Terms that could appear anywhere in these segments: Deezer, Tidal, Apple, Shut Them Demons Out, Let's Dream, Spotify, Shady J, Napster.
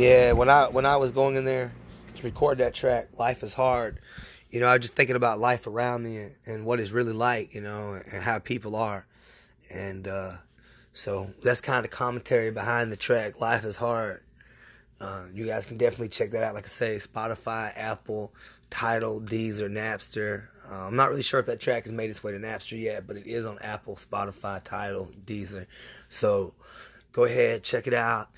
Yeah, when I was going in there to record that track, Life is Hard, you know, I was just thinking about life around me and what it's really like, you know, and how people are. And so that's kind of the commentary behind the track, Life is Hard. You guys can definitely check that out. Like I say, Spotify, Apple, Tidal, Deezer, Napster. I'm not really sure if that track has made its way to Napster yet, but it is on Apple, Spotify, Tidal, Deezer. So go ahead, check it out.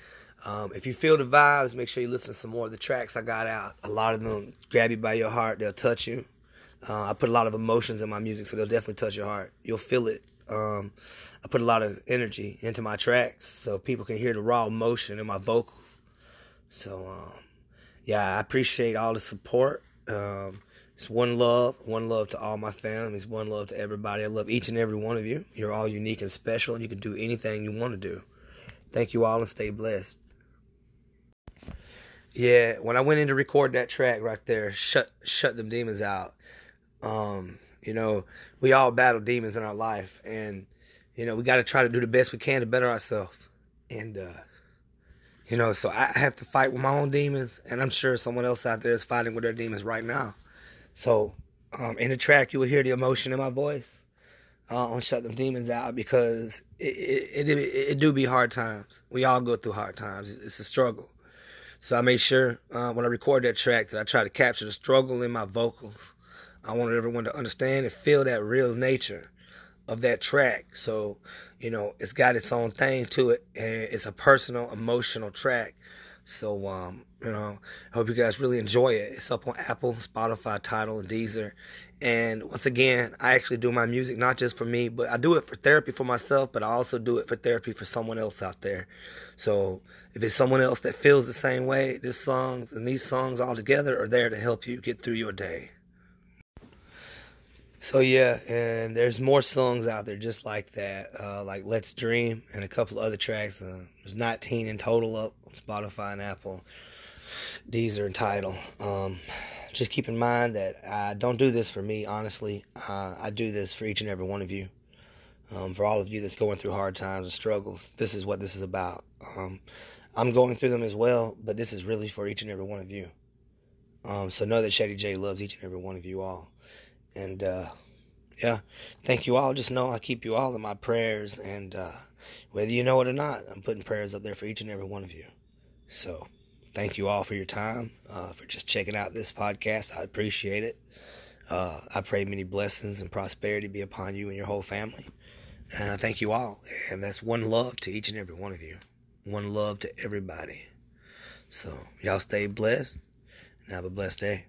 If you feel the vibes, make sure you listen to some more of the tracks I got out. A lot of them grab you by your heart. They'll touch you. I put a lot of emotions in my music, so they'll definitely touch your heart. You'll feel it. I put a lot of energy into my tracks so people can hear the raw emotion in my vocals. So, yeah, I appreciate all the support. It's one love to all my families, one love to everybody. I love each and every one of you. You're all unique and special, and you can do anything you want to do. Thank you all, and stay blessed. Yeah, when I went in to record that track right there, Shut Them Demons Out, you know, we all battle demons in our life, and, you know, we got to try to do the best we can to better ourselves. And, you know, so I have to fight with my own demons, and I'm sure someone else out there is fighting with their demons right now. So, in the track, you will hear the emotion in my voice on Shut Them Demons Out, because it do be hard times. We all go through hard times. It's a struggle. So I made sure when I record that track that I try to capture the struggle in my vocals. I wanted everyone to understand and feel that real nature of that track. So, you know, it's got its own thing to it, and it's a personal, emotional track. So, you know, I hope you guys really enjoy it. It's up on Apple, Spotify, Tidal, and Deezer. And once again, I actually do my music not just for me, but I do it for therapy for myself, but I also do it for therapy for someone else out there. So if it's someone else that feels the same way, this songs and these songs all together are there to help you get through your day. So, yeah, and there's more songs out there just like that, like Let's Dream and a couple of other tracks. There's 19 in total up on Spotify and Apple, Deezer, and Tidal. Just keep in mind that I don't do this for me, honestly. I do this for each and every one of you, for all of you that's going through hard times and struggles. This is what this is about. I'm going through them as well, but this is really for each and every one of you. So know that Shady J loves each and every one of you all. And, yeah, thank you all. Just know I keep you all in my prayers. And whether you know it or not, I'm putting prayers up there for each and every one of you. So thank you all for your time, for just checking out this podcast. I appreciate it. I pray many blessings and prosperity be upon you and your whole family. And I thank you all. And that's one love to each and every one of you. One love to everybody. So y'all stay blessed and have a blessed day.